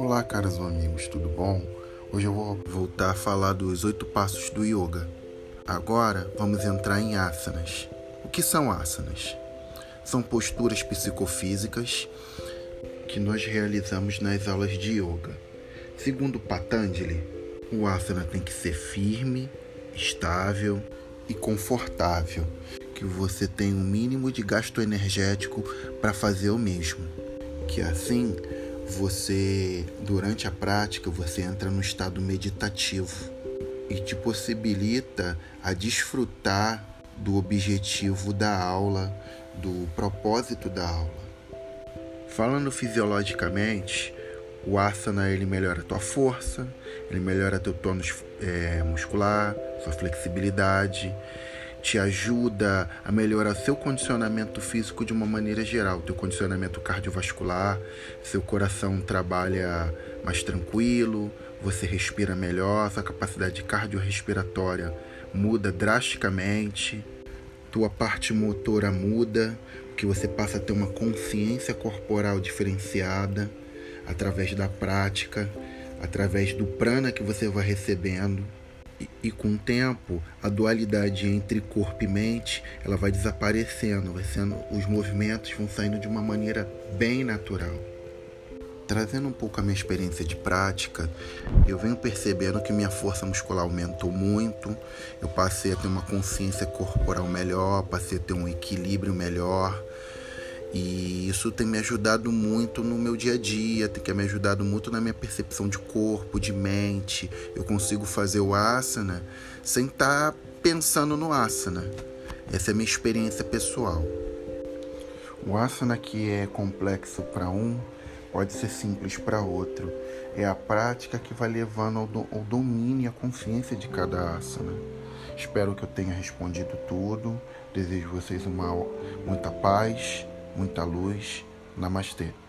Olá, caros amigos, tudo bom? Hoje eu vou voltar a falar dos 8 passos do yoga. Agora vamos entrar em asanas. O que são asanas? São posturas psicofísicas que nós realizamos nas aulas de yoga. Segundo Patanjali, o asana tem que ser firme, estável e confortável, que você tenha o mínimo de gasto energético para fazer o mesmo. Que assim, você, durante a prática, você entra no estado meditativo e te possibilita a desfrutar do objetivo da aula, do propósito da aula. Falando fisiologicamente, o asana ele melhora a tua força, ele melhora teu tônus muscular, sua flexibilidade, te ajuda a melhorar seu condicionamento físico de uma maneira geral, teu condicionamento cardiovascular, seu coração trabalha mais tranquilo, você respira melhor, sua capacidade cardiorrespiratória muda drasticamente, tua parte motora muda, porque você passa a ter uma consciência corporal diferenciada através da prática, através do prana que você vai recebendo. E com o tempo, a dualidade entre corpo e mente, ela vai desaparecendo, os movimentos vão saindo de uma maneira bem natural. Trazendo um pouco a minha experiência de prática, eu venho percebendo que minha força muscular aumentou muito, eu passei a ter uma consciência corporal melhor, passei a ter um equilíbrio melhor, e isso tem me ajudado muito no meu dia a dia, tem me ajudado muito na minha percepção de corpo, de mente. Eu consigo fazer o asana sem estar pensando no asana. Essa é a minha experiência pessoal. O asana que é complexo para um, pode ser simples para outro. É a prática que vai levando ao domínio e à consciência de cada asana. Espero que eu tenha respondido tudo. Desejo a vocês muita paz. Muita luz. Namastê.